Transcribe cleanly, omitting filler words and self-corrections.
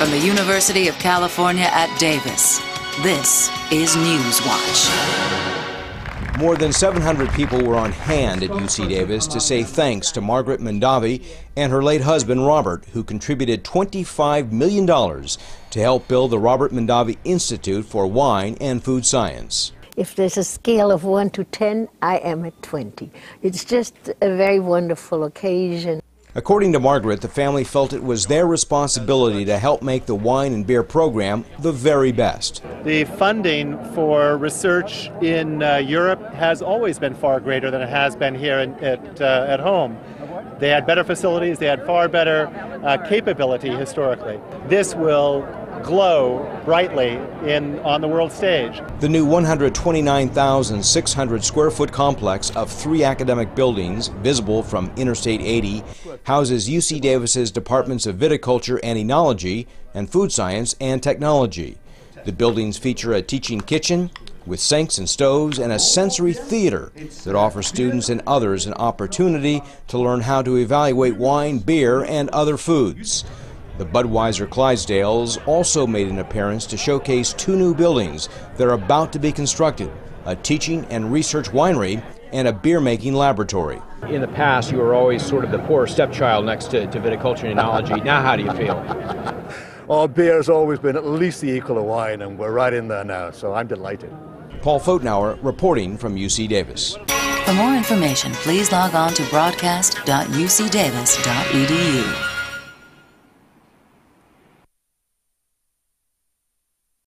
From the University of California at Davis, this is Newswatch. More than 700 people were on hand at UC Davis to say thanks to Margaret Mondavi and her late husband, Robert, who contributed $25 million to help build the Robert Mondavi Institute for Wine and Food Science. If there's a scale of 1 to 10, I am at 20. It's just a very wonderful occasion. According to Margaret, the family felt it was their responsibility to help make the wine and beer program the very best. The funding for research in Europe has always been far greater than it has been here at home. They had better facilities, they had far better capability historically. This will glow brightly on the world stage. The new 129,600 square foot complex of 3 academic buildings, visible from Interstate 80, houses UC Davis's departments of viticulture and enology and food science and technology. The buildings feature a teaching kitchen with sinks and stoves and a sensory theater that offers students and others an opportunity to learn how to evaluate wine, beer, and other foods. The Budweiser Clydesdales also made an appearance to showcase 2 new buildings that are about to be constructed, a teaching and research winery and a beer-making laboratory. In the past, you were always sort of the poor stepchild next to viticulture and enology. Now how do you feel? Our beer has always been at least the equal of wine, and we're right in there now, so I'm delighted. Paul Fotenauer reporting from UC Davis. For more information, please log on to broadcast.ucdavis.edu.